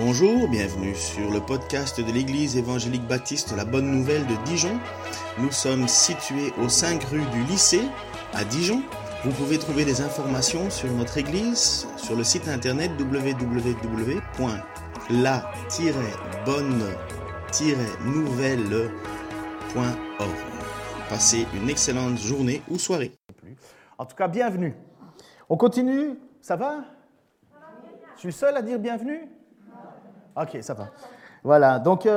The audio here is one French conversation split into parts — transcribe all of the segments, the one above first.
Bonjour, bienvenue sur le podcast de l'église évangélique baptiste La Bonne Nouvelle de Dijon. Nous sommes situés aux 5 rues du lycée à Dijon. Vous pouvez trouver des informations sur notre église sur le site internet www.la-bonne-nouvelle.org. Passez une excellente journée ou soirée. En tout cas, bienvenue. On continue, ça va? Je suis seul à dire bienvenue? Ok, ça va. Voilà, donc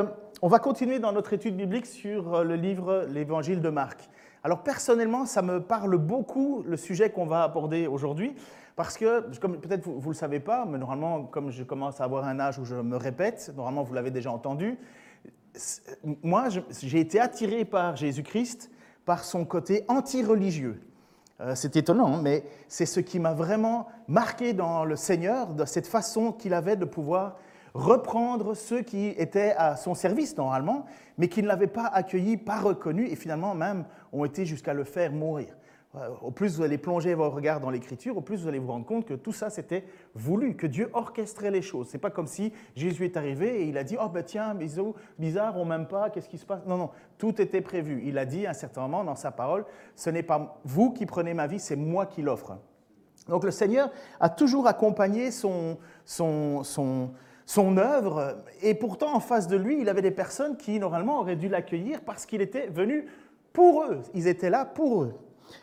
on va continuer dans notre étude biblique sur le livre, l'évangile de Marc. Alors personnellement, ça me parle beaucoup le sujet qu'on va aborder aujourd'hui, parce que, comme peut-être vous ne le savez pas, mais normalement, comme je commence à avoir un âge où je me répète, normalement vous l'avez déjà entendu, moi j'ai été attiré par Jésus-Christ, par son côté anti-religieux. C'est étonnant, mais c'est ce qui m'a vraiment marqué dans le Seigneur, de cette façon qu'il avait de pouvoir reprendre ceux qui étaient à son service normalement, mais qui ne l'avaient pas accueilli, pas reconnu, et finalement même ont été jusqu'à le faire mourir. Au plus vous allez plonger vos regards dans l'Écriture, au plus vous allez vous rendre compte que tout ça c'était voulu, que Dieu orchestrait les choses. Ce n'est pas comme si Jésus est arrivé et il a dit « Oh ben tiens, bizarre, on ne m'aime pas, qu'est-ce qui se passe ?» Non, non, tout était prévu. Il a dit à un certain moment dans sa parole « Ce n'est pas vous qui prenez ma vie, c'est moi qui l'offre. » Donc le Seigneur a toujours accompagné son œuvre, et pourtant en face de lui, il avait des personnes qui normalement auraient dû l'accueillir parce qu'il était venu pour eux, ils étaient là pour eux.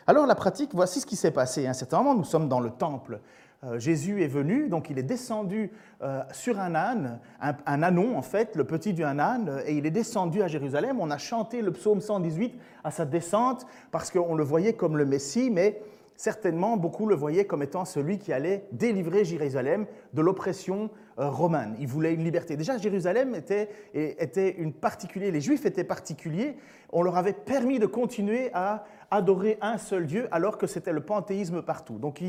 Alors la pratique, voici ce qui s'est passé. À un certain moment, nous sommes dans le temple. Jésus est venu, donc il est descendu sur un âne, un ânon en fait, le petit d'un âne, et il est descendu à Jérusalem. On a chanté le psaume 118 à sa descente parce qu'on le voyait comme le Messie, mais certainement, beaucoup le voyaient comme étant celui qui allait délivrer Jérusalem de l'oppression romaine. Il voulait une liberté. Déjà, Jérusalem était une particulière. Les Juifs étaient particuliers. On leur avait permis de continuer à adorer un seul Dieu, alors que c'était le panthéisme partout. Donc,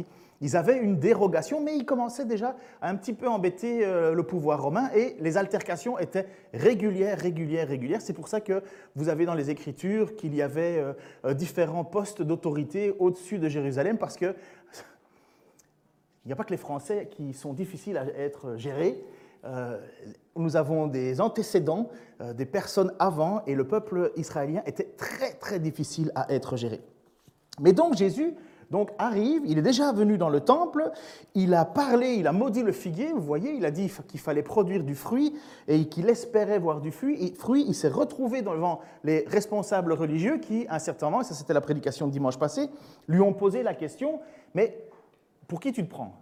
ils avaient une dérogation, mais ils commençaient déjà à un petit peu embêter le pouvoir romain. Et les altercations étaient régulières. C'est pour ça que vous avez dans les Écritures qu'il y avait différents postes d'autorité au-dessus de Jérusalem. Parce qu'il n'y a pas que les Français qui sont difficiles à être gérés. Nous avons des antécédents, des personnes avant, et le peuple israélien était très, très difficile à être géré. Mais donc Jésus arrive, il est déjà venu dans le temple, il a parlé, il a maudit le figuier, vous voyez, il a dit qu'il fallait produire du fruit et qu'il espérait voir du fruit. Il s'est retrouvé devant les responsables religieux qui, à un certain moment, et ça c'était la prédication de dimanche passé, lui ont posé la question, mais pour qui tu te prends ?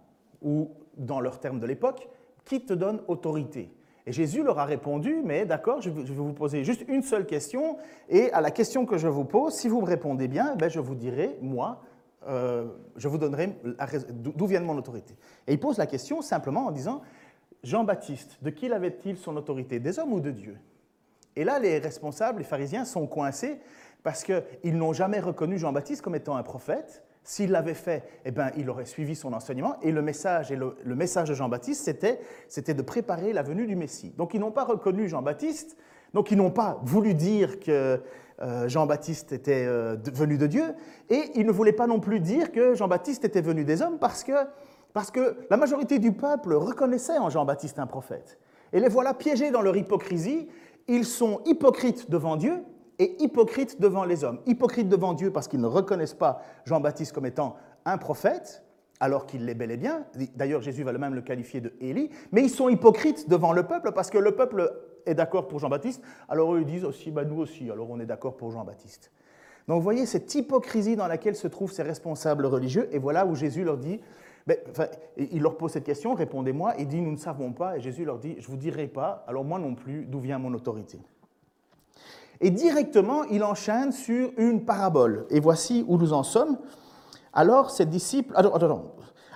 Ou, dans leurs termes de l'époque, qui te donne autorité ? Et Jésus leur a répondu, mais d'accord, je vais vous poser juste une seule question, et à la question que je vous pose, si vous me répondez bien, je vous dirai, moi, je vous donnerai d'où vient mon autorité. Et il pose la question simplement en disant, Jean-Baptiste, de qui avait-il son autorité, des hommes ou de Dieu? Et là, les responsables, les pharisiens sont coincés parce qu'ils n'ont jamais reconnu Jean-Baptiste comme étant un prophète. S'il l'avait fait, il aurait suivi son enseignement. Et le message de Jean-Baptiste, c'était de préparer la venue du Messie. Donc, ils n'ont pas reconnu Jean-Baptiste. Donc, ils n'ont pas voulu dire que Jean-Baptiste était venu de Dieu, et ils ne voulaient pas non plus dire que Jean-Baptiste était venu des hommes parce que la majorité du peuple reconnaissait en Jean-Baptiste un prophète. Et les voilà piégés dans leur hypocrisie. Ils sont hypocrites devant Dieu et hypocrites devant les hommes. Hypocrites devant Dieu parce qu'ils ne reconnaissent pas Jean-Baptiste comme étant un prophète, alors qu'il l'est bel et bien. D'ailleurs, Jésus va même le qualifier de Élie. Mais ils sont hypocrites devant le peuple parce que le peuple est d'accord pour Jean-Baptiste, alors eux ils disent aussi, nous aussi, alors on est d'accord pour Jean-Baptiste. Donc vous voyez cette hypocrisie dans laquelle se trouvent ces responsables religieux, et voilà où Jésus leur dit, il leur pose cette question, répondez-moi, il dit nous ne savons pas, et Jésus leur dit je vous dirai pas, alors moi non plus, d'où vient mon autorité? Et directement il enchaîne sur une parabole, et voici où nous en sommes. Alors ces disciples,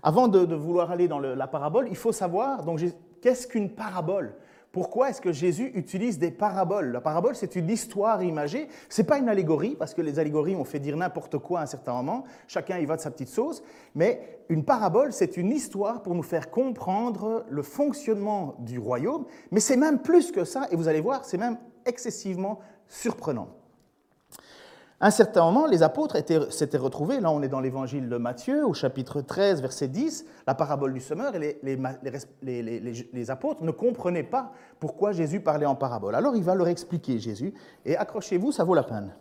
avant de vouloir aller dans la parabole, il faut savoir, donc qu'est-ce qu'une parabole? Pourquoi est-ce que Jésus utilise des paraboles? La parabole, c'est une histoire imagée. Ce n'est pas une allégorie, parce que les allégories ont fait dire n'importe quoi à un certain moment. Chacun y va de sa petite sauce. Mais une parabole, c'est une histoire pour nous faire comprendre le fonctionnement du royaume. Mais c'est même plus que ça. Et vous allez voir, c'est même excessivement surprenant. À un certain moment, les apôtres s'étaient retrouvés, là on est dans l'évangile de Matthieu, au chapitre 13, verset 10, la parabole du semeur, et les apôtres ne comprenaient pas pourquoi Jésus parlait en parabole. Alors il va leur expliquer, Jésus, et accrochez-vous, ça vaut la peine.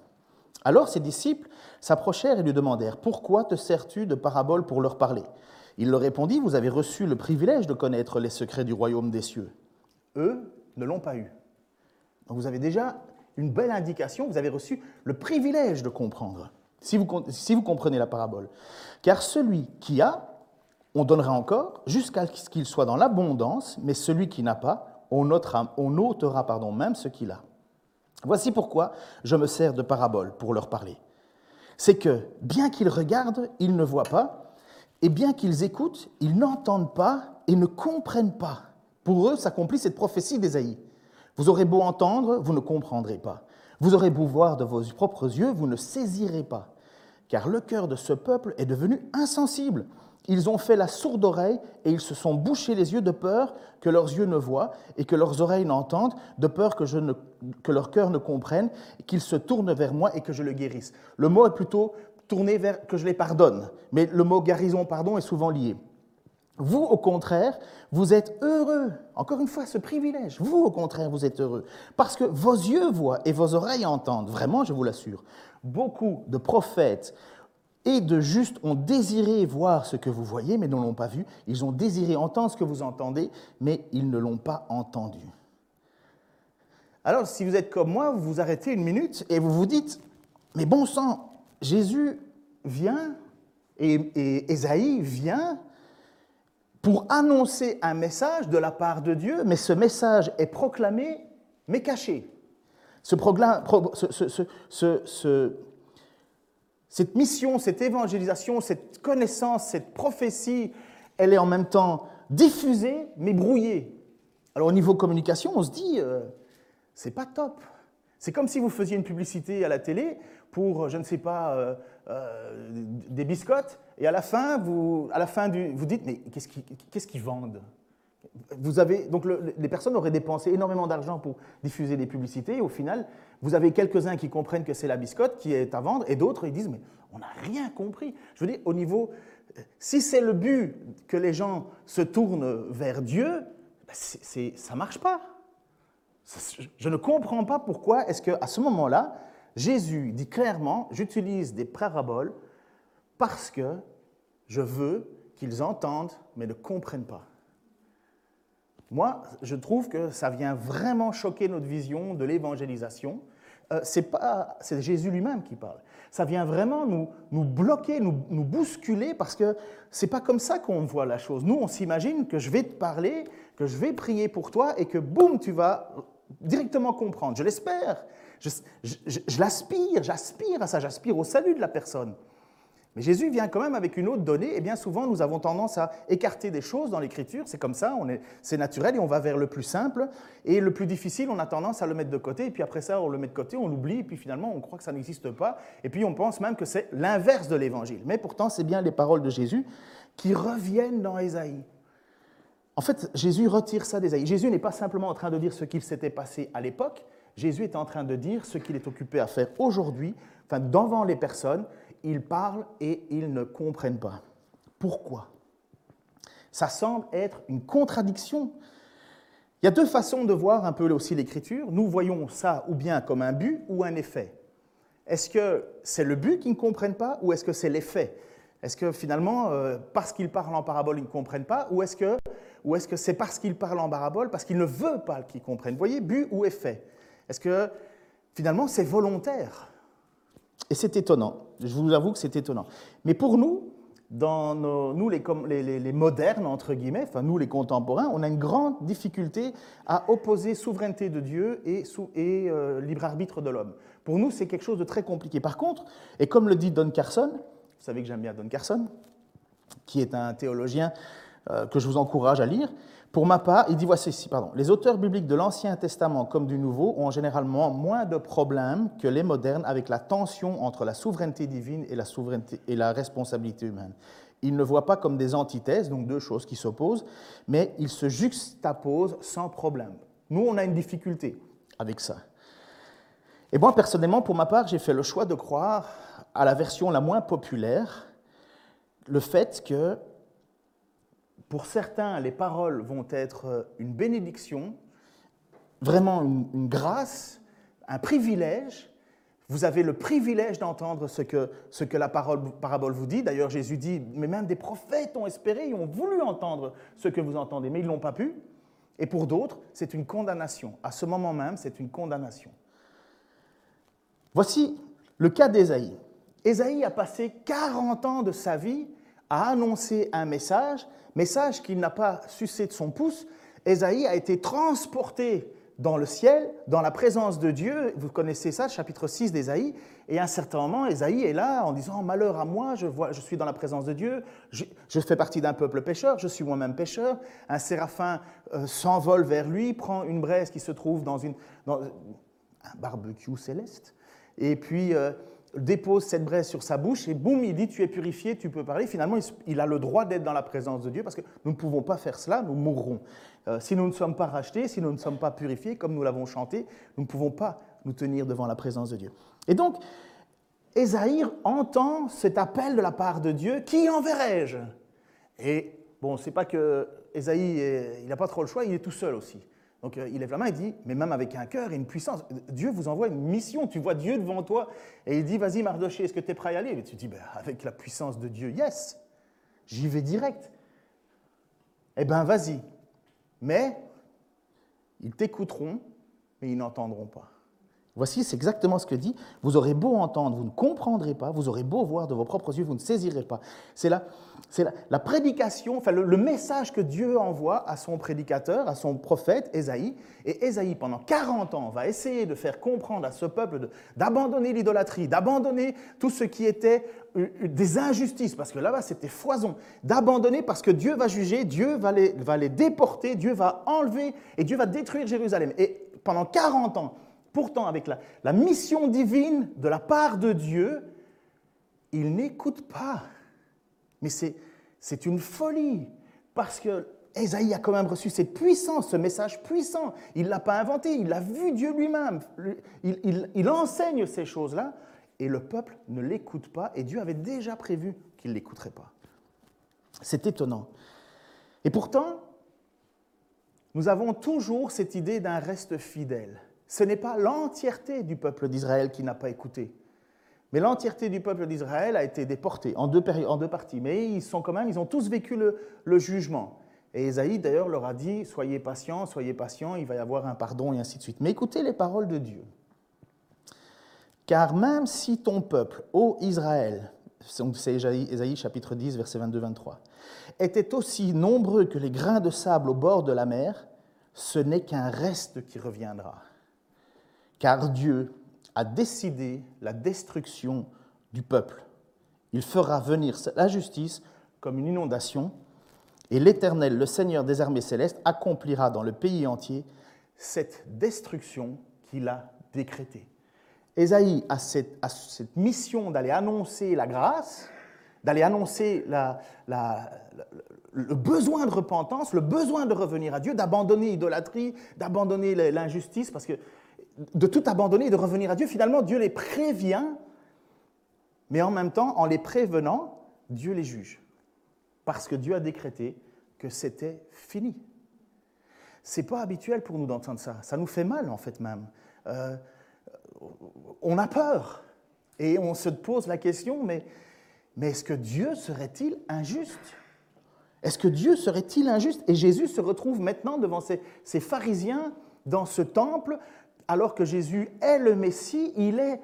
Alors ses disciples s'approchèrent et lui demandèrent « Pourquoi te sers-tu de paraboles pour leur parler ?» Il leur répondit « Vous avez reçu le privilège de connaître les secrets du royaume des cieux. » Eux ne l'ont pas eu. Donc vous avez déjà une belle indication, vous avez reçu le privilège de comprendre, si vous comprenez la parabole. Car celui qui a, on donnera encore, jusqu'à ce qu'il soit dans l'abondance, mais celui qui n'a pas, on ôtera même ce qu'il a. Voici pourquoi je me sers de paraboles pour leur parler. C'est que, bien qu'ils regardent, ils ne voient pas, et bien qu'ils écoutent, ils n'entendent pas et ne comprennent pas. Pour eux s'accomplit cette prophétie d'Ésaïe. Vous aurez beau entendre, vous ne comprendrez pas. Vous aurez beau voir de vos propres yeux, vous ne saisirez pas. Car le cœur de ce peuple est devenu insensible. Ils ont fait la sourde oreille et ils se sont bouchés les yeux de peur que leurs yeux ne voient et que leurs oreilles n'entendent, de peur que leur cœur ne comprenne, qu'ils se tournent vers moi et que je le guérisse. Le mot est plutôt tourné vers que je les pardonne, mais le mot guérison, pardon est souvent lié. Vous, au contraire, vous êtes heureux. Encore une fois, ce privilège. Vous, au contraire, vous êtes heureux. Parce que vos yeux voient et vos oreilles entendent. Vraiment, je vous l'assure. Beaucoup de prophètes et de justes ont désiré voir ce que vous voyez, mais ne l'ont pas vu. Ils ont désiré entendre ce que vous entendez, mais ils ne l'ont pas entendu. Alors, si vous êtes comme moi, vous vous arrêtez une minute et vous vous dites, mais bon sang, Jésus vient et Ésaïe vient pour annoncer un message de la part de Dieu, mais ce message est proclamé, mais caché. Cette mission, cette évangélisation, cette connaissance, cette prophétie, elle est en même temps diffusée, mais brouillée. Alors au niveau communication, on se dit, c'est pas top. C'est comme si vous faisiez une publicité à la télé pour, je ne sais pas, des biscottes, et à la fin, vous dites, mais qu'est-ce qu'ils vendent ? Donc les personnes auraient dépensé énormément d'argent pour diffuser des publicités, et au final, vous avez quelques-uns qui comprennent que c'est la biscotte qui est à vendre, et d'autres, ils disent, mais on n'a rien compris. Je veux dire, au niveau, si c'est le but que les gens se tournent vers Dieu, ben ça ne marche pas. Je ne comprends pas pourquoi est-ce qu'à ce moment-là, Jésus dit clairement, j'utilise des paraboles parce que je veux qu'ils entendent, mais ne comprennent pas. Moi, je trouve que ça vient vraiment choquer notre vision de l'évangélisation. C'est Jésus lui-même qui parle. Ça vient vraiment nous bloquer, nous bousculer, parce que ce n'est pas comme ça qu'on voit la chose. Nous, on s'imagine que je vais te parler, que je vais prier pour toi et que boum, tu vas directement comprendre. Je l'espère. J'aspire à ça, j'aspire au salut de la personne. Mais Jésus vient quand même avec une autre donnée, et bien souvent nous avons tendance à écarter des choses dans l'Écriture, c'est comme ça, c'est naturel, et on va vers le plus simple, et le plus difficile, on a tendance à le mettre de côté, et puis après ça, on le met de côté, on l'oublie, et puis finalement, on croit que ça n'existe pas, et puis on pense même que c'est l'inverse de l'Évangile. Mais pourtant, c'est bien les paroles de Jésus qui reviennent dans Ésaïe. En fait, Jésus retire ça d'Ésaïe. Jésus n'est pas simplement en train de dire ce qu'il s'était passé à l'époque, Jésus est en train de dire ce qu'il est occupé à faire aujourd'hui, enfin, devant les personnes, ils parlent et ils ne comprennent pas. Pourquoi ? Ça semble être une contradiction. Il y a deux façons de voir un peu aussi l'Écriture. Nous voyons ça ou bien comme un but ou un effet. Est-ce que c'est le but qu'ils ne comprennent pas ou est-ce que c'est l'effet ? Est-ce que finalement, parce qu'ils parlent en parabole, ils ne comprennent pas ou est-ce que c'est parce qu'ils parlent en parabole, parce qu'ils ne veulent pas qu'ils comprennent ? Vous voyez, but ou effet ? Est-ce que finalement c'est volontaire ? Et c'est étonnant, je vous avoue que c'est étonnant. Mais pour nous, les modernes, entre guillemets, enfin nous les contemporains, on a une grande difficulté à opposer souveraineté de Dieu et libre arbitre de l'homme. Pour nous, c'est quelque chose de très compliqué. Par contre, et comme le dit Don Carson, vous savez que j'aime bien Don Carson, qui est un théologien que je vous encourage à lire, pour ma part, il dit voici ici, les auteurs bibliques de l'Ancien Testament comme du Nouveau ont généralement moins de problèmes que les modernes avec la tension entre la souveraineté divine et la responsabilité humaine. Ils ne voient pas comme des antithèses, donc deux choses qui s'opposent, mais ils se juxtaposent sans problème. Nous, on a une difficulté avec ça. Et moi, personnellement, pour ma part, j'ai fait le choix de croire à la version la moins populaire, le fait que, pour certains, les paroles vont être une bénédiction, vraiment une grâce, un privilège. Vous avez le privilège d'entendre ce que la parabole vous dit. D'ailleurs, Jésus dit, mais même des prophètes ont espéré, ils ont voulu entendre ce que vous entendez, mais ils ne l'ont pas pu. Et pour d'autres, c'est une condamnation. À ce moment même, c'est une condamnation. Voici le cas d'Ésaïe. Ésaïe a passé 40 ans de sa vie à annoncer un message qu'il n'a pas sucé de son pouce. Ésaïe a été transporté dans le ciel, dans la présence de Dieu. Vous connaissez ça, chapitre 6 d'Ésaïe. Et à un certain moment, Ésaïe est là en disant « Malheur à moi, je suis dans la présence de Dieu, je fais partie d'un peuple pécheur, je suis moi-même pécheur. » Un séraphin s'envole vers lui, prend une braise qui se trouve dans un barbecue céleste. Et puis, dépose cette braise sur sa bouche et boum, il dit « Tu es purifié, tu peux parler ». Finalement, il a le droit d'être dans la présence de Dieu parce que nous ne pouvons pas faire cela, nous mourrons. Si nous ne sommes pas rachetés, si nous ne sommes pas purifiés, comme nous l'avons chanté, nous ne pouvons pas nous tenir devant la présence de Dieu. Et donc, Ésaïe entend cet appel de la part de Dieu « Qui enverrai-je ?» Et bon, c'est pas que Ésaïe, il n'a pas trop le choix, il est tout seul aussi. Donc il lève la main et dit, mais même avec un cœur et une puissance, Dieu vous envoie une mission, tu vois Dieu devant toi. Et il dit, vas-y Mardochée, est-ce que tu es prêt à y aller ? Et tu dis, avec la puissance de Dieu, yes, j'y vais direct. Eh bien vas-y, mais ils t'écouteront, mais ils n'entendront pas. Voici, c'est exactement ce que dit, vous aurez beau entendre, vous ne comprendrez pas, vous aurez beau voir de vos propres yeux, vous ne saisirez pas. C'est la prédication, enfin le message que Dieu envoie à son prédicateur, à son prophète, Ésaïe. Et Ésaïe, pendant 40 ans, va essayer de faire comprendre à ce peuple d'abandonner l'idolâtrie, d'abandonner tout ce qui était des injustices, parce que là-bas c'était foison, d'abandonner parce que Dieu va juger, Dieu va les déporter, Dieu va enlever et Dieu va détruire Jérusalem. Et pendant 40 ans, pourtant, avec la mission divine de la part de Dieu, il n'écoute pas. Mais c'est une folie, parce que Ésaïe a quand même reçu cette puissance, ce message puissant. Il ne l'a pas inventé, il a vu Dieu lui-même. Il enseigne ces choses-là, et le peuple ne l'écoute pas, et Dieu avait déjà prévu qu'il ne l'écouterait pas. C'est étonnant. Et pourtant, nous avons toujours cette idée d'un reste fidèle. Ce n'est pas l'entièreté du peuple d'Israël qui n'a pas écouté. Mais l'entièreté du peuple d'Israël a été déportée en deux parties. Mais ils ont tous vécu le jugement. Et Ésaïe, d'ailleurs, leur a dit « soyez patients, il va y avoir un pardon » et ainsi de suite. Mais écoutez les paroles de Dieu. « Car même si ton peuple, ô Israël, » c'est Ésaïe chapitre 10, versets 22-23, « était aussi nombreux que les grains de sable au bord de la mer, ce n'est qu'un reste qui reviendra. » Car Dieu a décidé la destruction du peuple. Il fera venir la justice comme une inondation, et l'Éternel, le Seigneur des armées célestes, accomplira dans le pays entier cette destruction qu'il a décrétée. » Ésaïe a cette mission d'aller annoncer la grâce, d'aller annoncer le besoin de repentance, le besoin de revenir à Dieu, d'abandonner l'idolâtrie, d'abandonner l'injustice, parce que de tout abandonner et de revenir à Dieu. Finalement, Dieu les prévient, mais en même temps, en les prévenant, Dieu les juge. Parce que Dieu a décrété que c'était fini. Ce n'est pas habituel pour nous d'entendre ça. Ça nous fait mal, en fait, même. On a peur. Et on se pose la question, mais est-ce que Dieu serait-il injuste ? Est-ce que Dieu serait-il injuste ? Et Jésus se retrouve maintenant devant ces pharisiens dans ce temple, alors que Jésus est le Messie, il est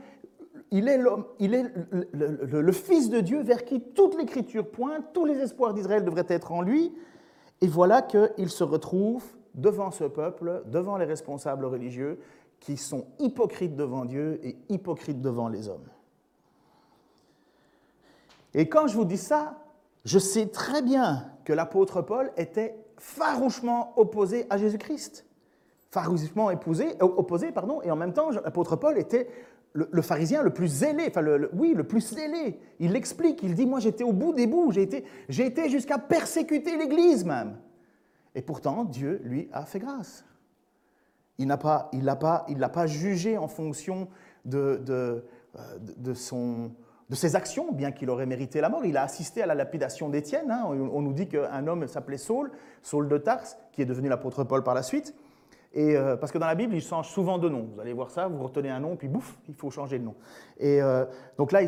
le Fils de Dieu vers qui toute l'Écriture pointe, tous les espoirs d'Israël devraient être en lui. Et voilà qu'il se retrouve devant ce peuple, devant les responsables religieux, qui sont hypocrites devant Dieu et hypocrites devant les hommes. Et quand je vous dis ça, je sais très bien que l'apôtre Paul était farouchement opposé à Jésus-Christ. Farouchement opposé, et en même temps, l'apôtre Paul était le pharisien le plus zélé, le plus zélé. Il l'explique, il dit « Moi, j'étais au bout des bouts, j'ai été jusqu'à persécuter l'Église même. » Et pourtant, Dieu, lui, a fait grâce. Il ne l'a pas jugé en fonction de ses actions, bien qu'il aurait mérité la mort. Il a assisté à la lapidation d'Étienne. Hein. On nous dit qu'un homme s'appelait Saul de Tarse, qui est devenu l'apôtre Paul par la suite. Et, parce que dans la Bible, il change souvent de nom. Vous allez voir ça, vous retenez un nom, puis bouf, il faut changer de nom. Et donc là,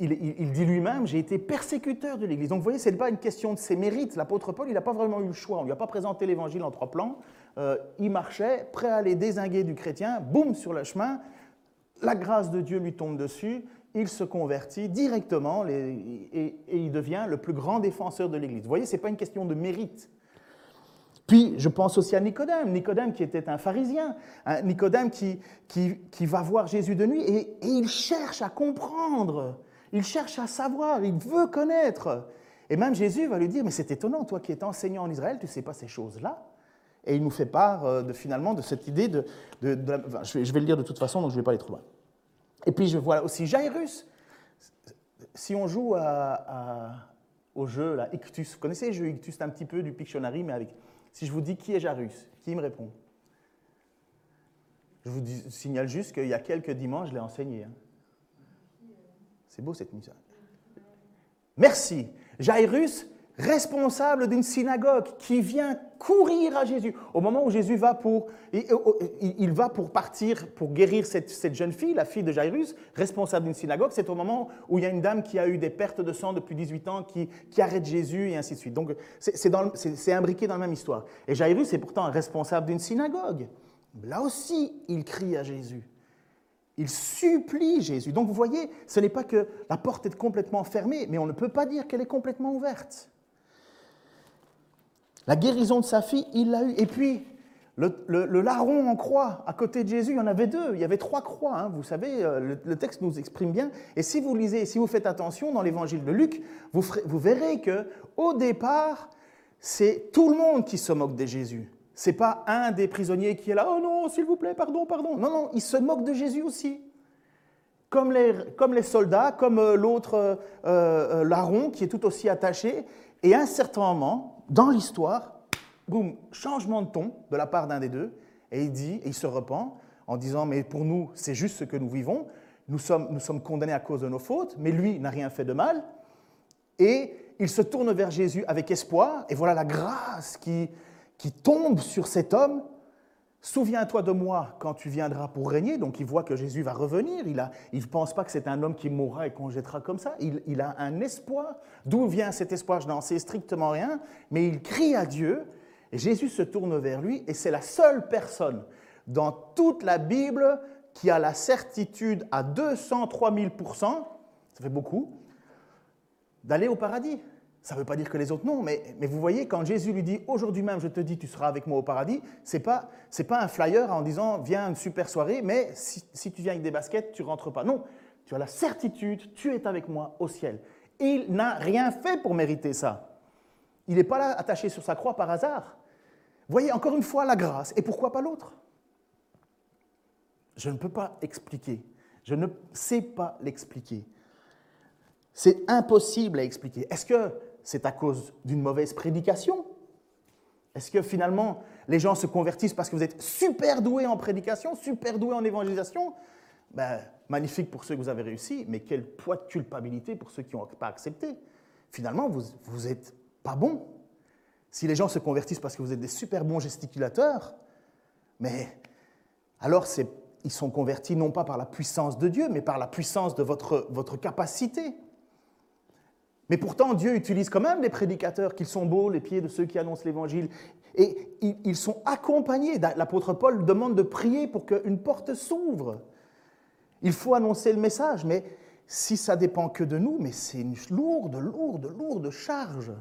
il dit lui-même, j'ai été persécuteur de l'Église. Donc vous voyez, ce n'est pas une question de ses mérites. L'apôtre Paul, il n'a pas vraiment eu le choix. On ne lui a pas présenté l'Évangile en trois plans. Il marchait, prêt à aller dézinguer du chrétien, boum, sur le chemin. La grâce de Dieu lui tombe dessus. Il se convertit directement et il devient le plus grand défenseur de l'Église. Vous voyez, ce n'est pas une question de mérite. Puis, je pense aussi à Nicodème. Nicodème qui était un pharisien. Hein, Nicodème qui va voir Jésus de nuit et il cherche à comprendre. Il cherche à savoir. Il veut connaître. Et même Jésus va lui dire, mais c'est étonnant, toi qui es enseignant en Israël, tu ne sais pas ces choses-là. Et il nous fait part finalement de cette idée je vais le lire de toute façon, donc je ne vais pas aller trop loin. Et puis, je vois aussi Jairus. Si on joue au jeu là, Ictus, vous connaissez le jeu Ictus, c'est un petit peu du Pictionary, mais avec... Si je vous dis qui est Jairus, qui me répond? Je vous signale juste qu'il y a quelques dimanches, je l'ai enseigné. Hein. C'est beau cette mission. Merci. Jairus, responsable d'une synagogue, qui vient courir à Jésus. Au moment où Jésus va pour partir, pour guérir cette jeune fille, la fille de Jairus, responsable d'une synagogue, c'est au moment où il y a une dame qui a eu des pertes de sang depuis 18 ans, qui arrête Jésus, et ainsi de suite. Donc, c'est imbriqué dans la même histoire. Et Jairus est pourtant responsable d'une synagogue. Là aussi, il crie à Jésus. Il supplie Jésus. Donc, vous voyez, ce n'est pas que la porte est complètement fermée, mais on ne peut pas dire qu'elle est complètement ouverte. La guérison de sa fille, il l'a eue. Et puis, le larron en croix, à côté de Jésus, il y en avait deux. Il y avait trois croix, hein. Vous savez, le texte nous exprime bien. Et si vous lisez, si vous faites attention dans l'évangile de Luc, vous verrez qu'au départ, c'est tout le monde qui se moque de Jésus. Ce n'est pas un des prisonniers qui est là, « Oh non, s'il vous plaît, pardon, pardon ». Non, non, il se moque de Jésus aussi. Comme les soldats, comme l'autre larron qui est tout aussi attaché. Et à un certain moment... Dans l'histoire, boum, changement de ton de la part d'un des deux, et il dit, et il se repent en disant, mais pour nous, c'est juste ce que nous vivons, nous sommes condamnés à cause de nos fautes, mais lui n'a rien fait de mal, et il se tourne vers Jésus avec espoir, et voilà la grâce qui tombe sur cet homme. Souviens-toi de moi quand tu viendras pour régner. Donc il voit que Jésus va revenir. Il ne pense pas que c'est un homme qui mourra et qu'on jettera comme ça. Il a un espoir. D'où vient cet espoir? Je n'en sais strictement rien. Mais il crie à Dieu et Jésus se tourne vers lui. Et c'est la seule personne dans toute la Bible qui a la certitude à 203 000%, ça fait beaucoup, d'aller au paradis. Ça ne veut pas dire que les autres non, mais vous voyez, quand Jésus lui dit « Aujourd'hui même, je te dis, tu seras avec moi au paradis », c'est pas un flyer en disant « Viens à une super soirée, mais si tu viens avec des baskets, tu ne rentres pas ». Non, tu as la certitude, tu es avec moi au ciel. Il n'a rien fait pour mériter ça. Il n'est pas là attaché sur sa croix par hasard. Vous voyez, encore une fois, la grâce. Et pourquoi pas l'autre? Je ne peux pas expliquer. Je ne sais pas l'expliquer. C'est impossible à expliquer. Est-ce que c'est à cause d'une mauvaise prédication? Est-ce que finalement, les gens se convertissent parce que vous êtes super doués en prédication, super doués en évangélisation? Ben, magnifique pour ceux que vous avez réussi, mais quel poids de culpabilité pour ceux qui n'ont pas accepté. Finalement, vous n'êtes pas bon. Si les gens se convertissent parce que vous êtes des super bons gesticulateurs, mais alors ils sont convertis non pas par la puissance de Dieu, mais par la puissance de votre capacité. Mais pourtant, Dieu utilise quand même les prédicateurs, qu'ils sont beaux, les pieds de ceux qui annoncent l'Évangile. Et ils sont accompagnés. L'apôtre Paul demande de prier pour qu'une porte s'ouvre. Il faut annoncer le message, mais si ça dépend que de nous, mais c'est une lourde charge.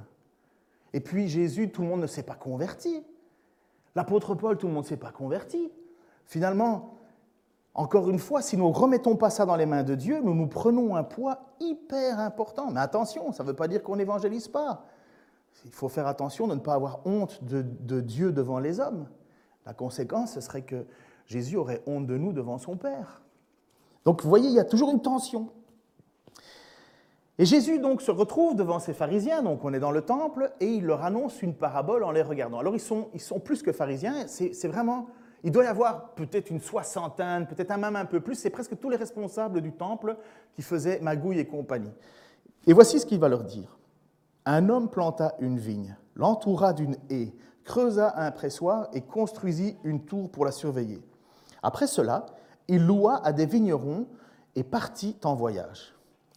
Et puis Jésus, tout le monde ne s'est pas converti. L'apôtre Paul, tout le monde ne s'est pas converti. Finalement, encore une fois, si nous ne remettons pas ça dans les mains de Dieu, nous prenons un poids hyper important. Mais attention, ça ne veut pas dire qu'on n'évangélise pas. Il faut faire attention de ne pas avoir honte de Dieu devant les hommes. La conséquence, ce serait que Jésus aurait honte de nous devant son Père. Donc, vous voyez, il y a toujours une tension. Et Jésus, donc, se retrouve devant ces pharisiens, donc on est dans le temple, et il leur annonce une parabole en les regardant. Alors, ils sont plus que pharisiens, c'est vraiment... Il doit y avoir peut-être une soixantaine, peut-être même un peu plus. C'est presque tous les responsables du temple qui faisaient magouille et compagnie. Et voici ce qu'il va leur dire. Un homme planta une vigne, l'entoura d'une haie, creusa un pressoir et construisit une tour pour la surveiller. Après cela, il loua à des vignerons et partit en voyage.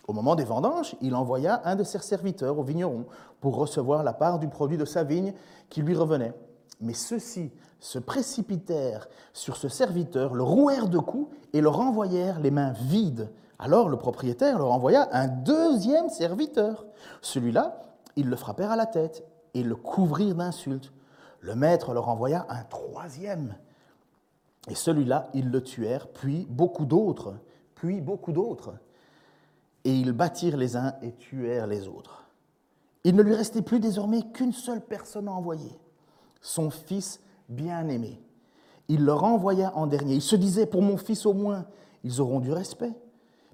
Au moment des vendanges, il envoya un de ses serviteurs aux vignerons pour recevoir la part du produit de sa vigne qui lui revenait. Mais ceux-ci se précipitèrent sur ce serviteur, le rouèrent de coups et le renvoyèrent les mains vides. Alors le propriétaire leur envoya un deuxième serviteur. Celui-là, ils le frappèrent à la tête et le couvrirent d'insultes. Le maître leur envoya un troisième. Et celui-là, ils le tuèrent, puis beaucoup d'autres, Et ils battirent les uns et tuèrent les autres. Il ne lui restait plus désormais qu'une seule personne à envoyer, son fils bien-aimé. Il leur envoya en dernier. Il se disait, pour mon fils au moins, ils auront du respect.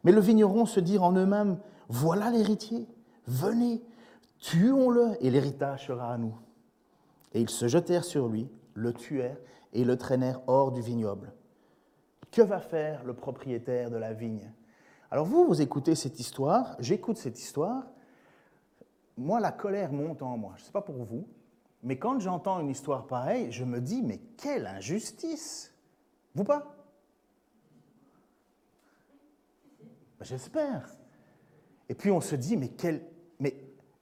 Mais le vigneron se dit en eux-mêmes, voilà l'héritier, venez, tuons-le et l'héritage sera à nous. Et ils se jetèrent sur lui, le tuèrent et le traînèrent hors du vignoble. Que va faire le propriétaire de la vigne ? Alors vous écoutez cette histoire, j'écoute cette histoire, moi la colère monte en moi, je ne sais pas pour vous, mais quand j'entends une histoire pareille, je me dis, mais quelle injustice ! Vous pas ? J'espère. Et puis on se dit, mais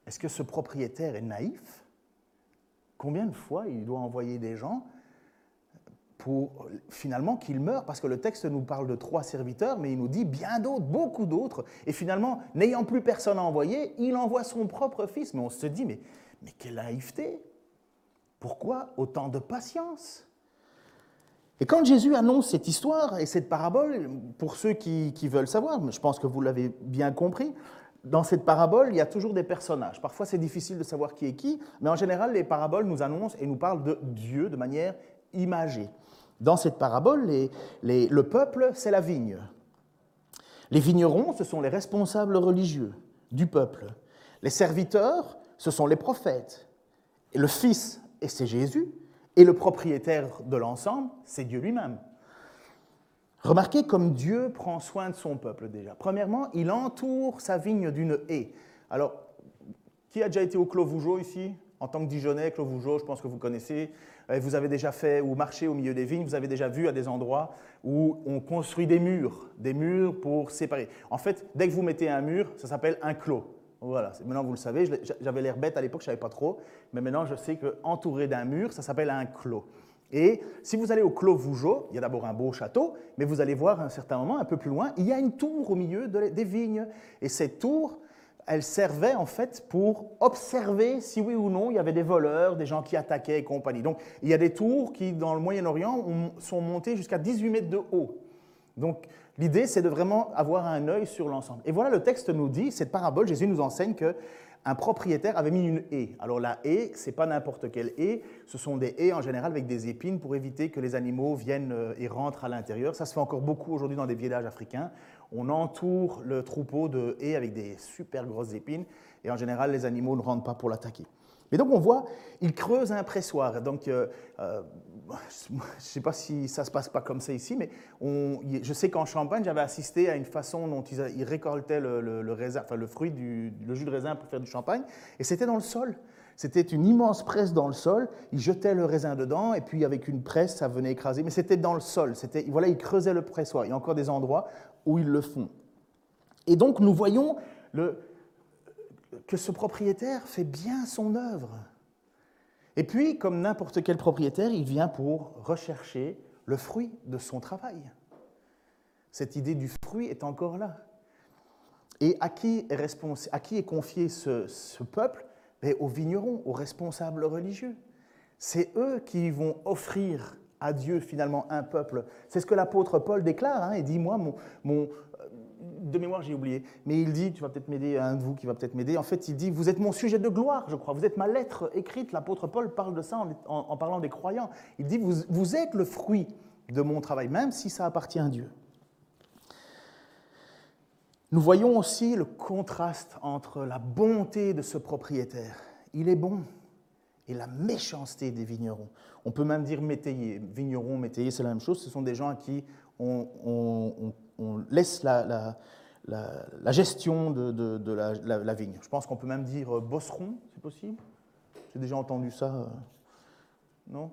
est-ce que ce propriétaire est naïf ? Combien de fois il doit envoyer des gens pour finalement qu'ils meurent ? Parce que le texte nous parle de 3 serviteurs, mais il nous dit bien d'autres, beaucoup d'autres. Et finalement, n'ayant plus personne à envoyer, il envoie son propre fils. Mais on se dit, mais quelle naïveté ! Pourquoi autant de patience ? Et quand Jésus annonce cette histoire et cette parabole, pour ceux qui veulent savoir, je pense que vous l'avez bien compris, dans cette parabole, il y a toujours des personnages. Parfois, c'est difficile de savoir qui est qui, mais en général, les paraboles nous annoncent et nous parlent de Dieu de manière imagée. Dans cette parabole, le peuple, c'est la vigne. Les vignerons, ce sont les responsables religieux du peuple. Les serviteurs, ce sont les prophètes. Et le Fils, et c'est Jésus. Et le propriétaire de l'ensemble, c'est Dieu lui-même. Remarquez comme Dieu prend soin de son peuple déjà. Premièrement, il entoure sa vigne d'une haie. Alors, qui a déjà été au Clos-Vougeot ici ? En tant que Dijonais, Clos-Vougeot, je pense que vous connaissez. Vous avez déjà fait ou marché au milieu des vignes, vous avez déjà vu à des endroits où on construit des murs pour séparer. En fait, dès que vous mettez un mur, ça s'appelle un clos. Voilà, maintenant vous le savez, j'avais l'air bête à l'époque, je ne savais pas trop, mais maintenant je sais qu'entouré d'un mur, ça s'appelle un clos. Et si vous allez au Clos-Vougeot, il y a d'abord un beau château, mais vous allez voir à un certain moment, un peu plus loin, il y a une tour au milieu des vignes. Et cette tour, elle servait en fait pour observer si oui ou non il y avait des voleurs, des gens qui attaquaient et compagnie. Donc il y a des tours qui, dans le Moyen-Orient, sont montées jusqu'à 18 mètres de haut. Donc l'idée, c'est de vraiment avoir un œil sur l'ensemble. Et voilà, le texte nous dit, cette parabole, Jésus nous enseigne qu'un propriétaire avait mis une haie. Alors la haie, ce n'est pas n'importe quelle haie, ce sont des haies en général avec des épines pour éviter que les animaux viennent et rentrent à l'intérieur. Ça se fait encore beaucoup aujourd'hui dans des villages africains. On entoure le troupeau de haies avec des super grosses épines et en général, les animaux ne rentrent pas pour l'attaquer. Mais donc on voit, il creuse un pressoir. Donc, je ne sais pas si ça ne se passe pas comme ça ici, mais je sais qu'en Champagne, j'avais assisté à une façon dont ils récoltaient le fruit le jus de raisin pour faire du champagne, et c'était dans le sol. C'était une immense presse dans le sol. Ils jetaient le raisin dedans, et puis avec une presse, ça venait écraser. Mais c'était dans le sol. Voilà, ils creusaient le pressoir. Il y a encore des endroits où ils le font. Et donc nous voyons que ce propriétaire fait bien son œuvre. Et puis, comme n'importe quel propriétaire, il vient pour rechercher le fruit de son travail. Cette idée du fruit est encore là. Et à qui est confié ce peuple ? Aux vignerons, aux responsables religieux. C'est eux qui vont offrir à Dieu, finalement, un peuple. C'est ce que l'apôtre Paul déclare. Il dit, moi, de mémoire, j'ai oublié. Mais il dit, tu vas peut-être m'aider, un de vous qui va peut-être m'aider. En fait, il dit, vous êtes mon sujet de gloire, je crois. Vous êtes ma lettre écrite. L'apôtre Paul parle de ça en parlant des croyants. Il dit, vous êtes le fruit de mon travail, même si ça appartient à Dieu. Nous voyons aussi le contraste entre la bonté de ce propriétaire. Il est bon. et la méchanceté des vignerons. On peut même dire métayers. Vignerons, métayers, c'est la même chose. Ce sont des gens à qui on laisse la gestion de la vigne. Je pense qu'on peut même dire bosserons, c'est possible. J'ai déjà entendu ça. Non ? Vous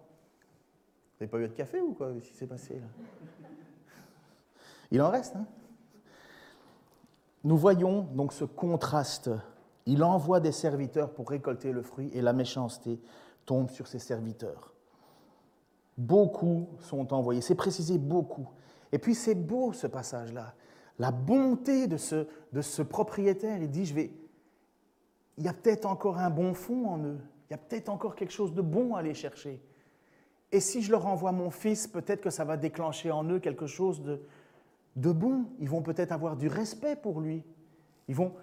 n'avez pas eu de café ou quoi ? Qu'est-ce qui s'est passé là ? Il en reste. Hein ? Nous voyons donc ce contraste. Il envoie des serviteurs pour récolter le fruit et la méchanceté tombe sur ses serviteurs. Beaucoup sont envoyés, c'est précisé beaucoup. Et puis c'est beau ce passage-là, la bonté de ce propriétaire. Il dit, il y a peut-être encore un bon fond en eux, il y a peut-être encore quelque chose de bon à aller chercher. Et si je leur envoie mon fils, peut-être que ça va déclencher en eux quelque chose de bon. Ils vont peut-être avoir du respect pour lui. Vous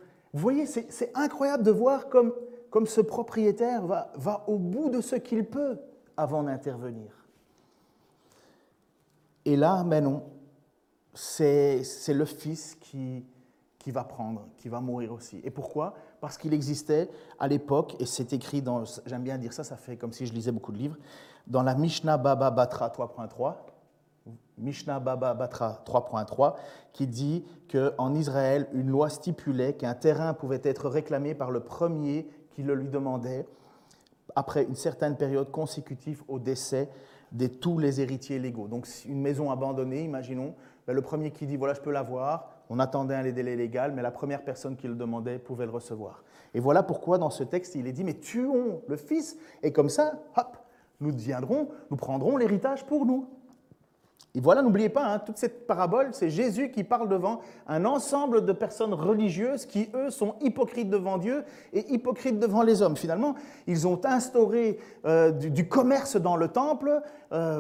voyez, c'est incroyable de voir comme ce propriétaire va au bout de ce qu'il peut avant d'intervenir. Et là, mais non, c'est le fils qui va prendre, qui va mourir aussi. Et pourquoi ? Parce qu'il existait à l'époque, et c'est écrit dans, j'aime bien dire ça, ça fait comme si je lisais beaucoup de livres, dans la Mishnah Baba Batra 3.3, Mishnah Baba Batra 3.3, qui dit qu'en Israël, une loi stipulait qu'un terrain pouvait être réclamé par le premier qui le lui demandait après une certaine période consécutive au décès de tous les héritiers légaux. Donc, une maison abandonnée, imaginons, le premier qui dit « voilà, je peux l'avoir », on attendait un délai légal, mais la première personne qui le demandait pouvait le recevoir. Et voilà pourquoi, dans ce texte, il est dit « mais tuons le fils, et comme ça, hop, nous prendrons l'héritage pour nous ». Et voilà, n'oubliez pas, toute cette parabole, c'est Jésus qui parle devant un ensemble de personnes religieuses qui, eux, sont hypocrites devant Dieu et hypocrites devant les hommes. Finalement, ils ont instauré du commerce dans le temple.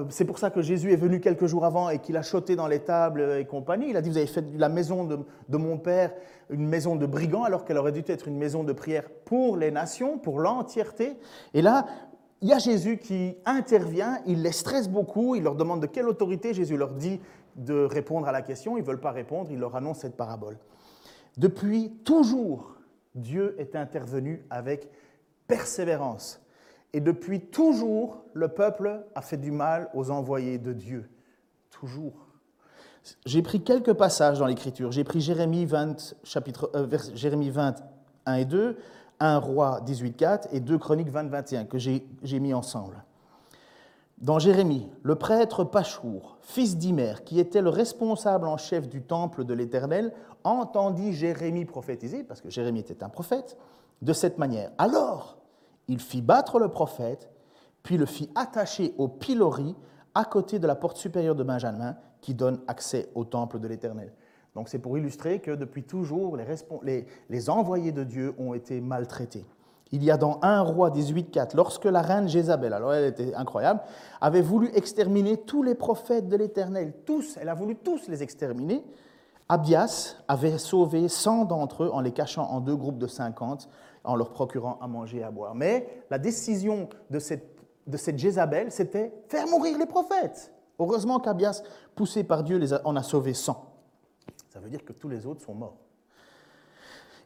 C'est pour ça que Jésus est venu quelques jours avant et qu'il a choté dans les tables et compagnie. Il a dit, vous avez fait la maison de mon père une maison de brigands, alors qu'elle aurait dû être une maison de prière pour les nations, pour l'entièreté. Et là, il y a Jésus qui intervient, il les stresse beaucoup, il leur demande de quelle autorité. Jésus leur dit de répondre à la question, ils ne veulent pas répondre, il leur annonce cette parabole. Depuis toujours, Dieu est intervenu avec persévérance. Et depuis toujours, le peuple a fait du mal aux envoyés de Dieu. Toujours. J'ai pris quelques passages dans l'Écriture. J'ai pris Jérémie 20, Jérémie 20, 1 et 2, 1 Rois 18, 4 et 2 Chroniques 20, 21 que j'ai mis ensemble. Dans Jérémie, le prêtre Pachour, fils d'Imer, qui était le responsable en chef du temple de l'Éternel, entendit Jérémie prophétiser, parce que Jérémie était un prophète, de cette manière. Alors, il fit battre le prophète, puis le fit attacher au pilori à côté de la porte supérieure de Benjamin qui donne accès au temple de l'Éternel. Donc c'est pour illustrer que depuis toujours, les envoyés de Dieu ont été maltraités. Il y a dans 1 Rois 18, 4, lorsque la reine Jézabel, alors elle était incroyable, avait voulu exterminer tous les prophètes de l'Éternel, elle a voulu tous les exterminer, Abdias avait sauvé 100 d'entre eux en les cachant en 2 groupes de 50, en leur procurant à manger et à boire. Mais la décision de cette Jézabel, c'était faire mourir les prophètes. Heureusement qu'Abdias, poussé par Dieu, en a sauvé 100. Ça veut dire que tous les autres sont morts.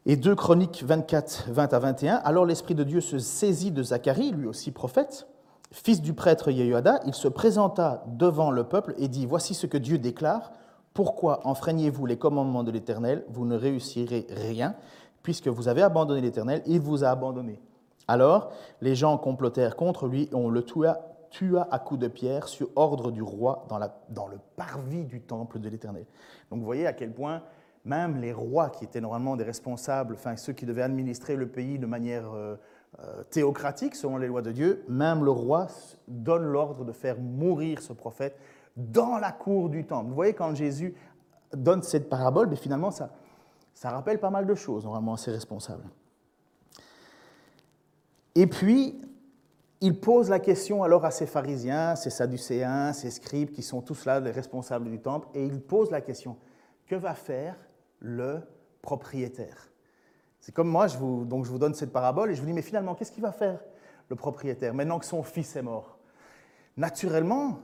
Et 2 Chroniques 24, 20 à 21, alors l'Esprit de Dieu se saisit de Zacharie, lui aussi prophète, fils du prêtre Yehoyada. Il se présenta devant le peuple et dit, voici ce que Dieu déclare, pourquoi enfreignez-vous les commandements de l'Éternel, vous ne réussirez rien, puisque vous avez abandonné l'Éternel, il vous a abandonné. Alors les gens complotèrent contre lui et on le tua à coups de pierre sur ordre du roi dans le parvis du temple de l'Éternel. Donc vous voyez à quel point même les rois qui étaient normalement des responsables, enfin ceux qui devaient administrer le pays de manière théocratique selon les lois de Dieu, même le roi donne l'ordre de faire mourir ce prophète dans la cour du temple. Vous voyez quand Jésus donne cette parabole, mais finalement ça rappelle pas mal de choses normalement ces responsables. Et puis il pose la question alors à ces pharisiens, ces sadducéens, ces scribes qui sont tous là, les responsables du temple, et il pose la question, que va faire le propriétaire ? C'est comme moi, je vous donne cette parabole et je vous dis, mais finalement, qu'est-ce qu'il va faire le propriétaire, maintenant que son fils est mort ? Naturellement,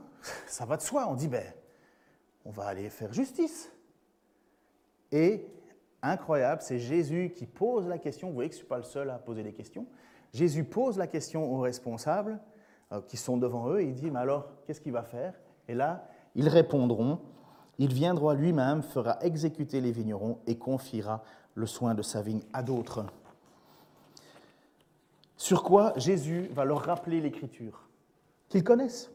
ça va de soi, on dit, on va aller faire justice. Et incroyable, c'est Jésus qui pose la question, vous voyez que je ne suis pas le seul à poser des questions, Jésus pose la question aux responsables qui sont devant eux et il dit « Mais alors, qu'est-ce qu'il va faire ?» Et là, ils répondront « Il viendra lui-même, fera exécuter les vignerons et confiera le soin de sa vigne à d'autres. » Sur quoi Jésus va leur rappeler l'Écriture, qu'ils connaissent.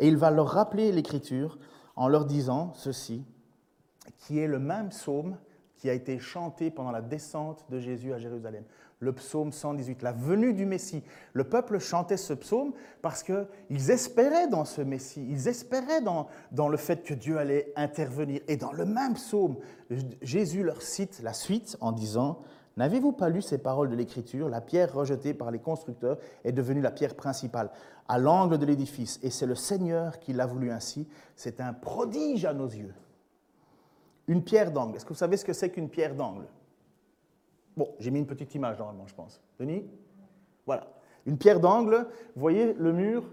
Et il va leur rappeler l'Écriture en leur disant ceci, qui est le même psaume qui a été chanté pendant la descente de Jésus à Jérusalem, le psaume 118, la venue du Messie. Le peuple chantait ce psaume parce qu'ils espéraient dans ce Messie, ils espéraient dans le fait que Dieu allait intervenir. Et dans le même psaume, Jésus leur cite la suite en disant « N'avez-vous pas lu ces paroles de l'Écriture ? La pierre rejetée par les constructeurs est devenue la pierre principale, à l'angle de l'édifice, et c'est le Seigneur qui l'a voulu ainsi. C'est un prodige à nos yeux. » Une pierre d'angle. Est-ce que vous savez ce que c'est qu'une pierre d'angle ? Bon, j'ai mis une petite image normalement, je pense. Denis ? Voilà. Une pierre d'angle, vous voyez le mur,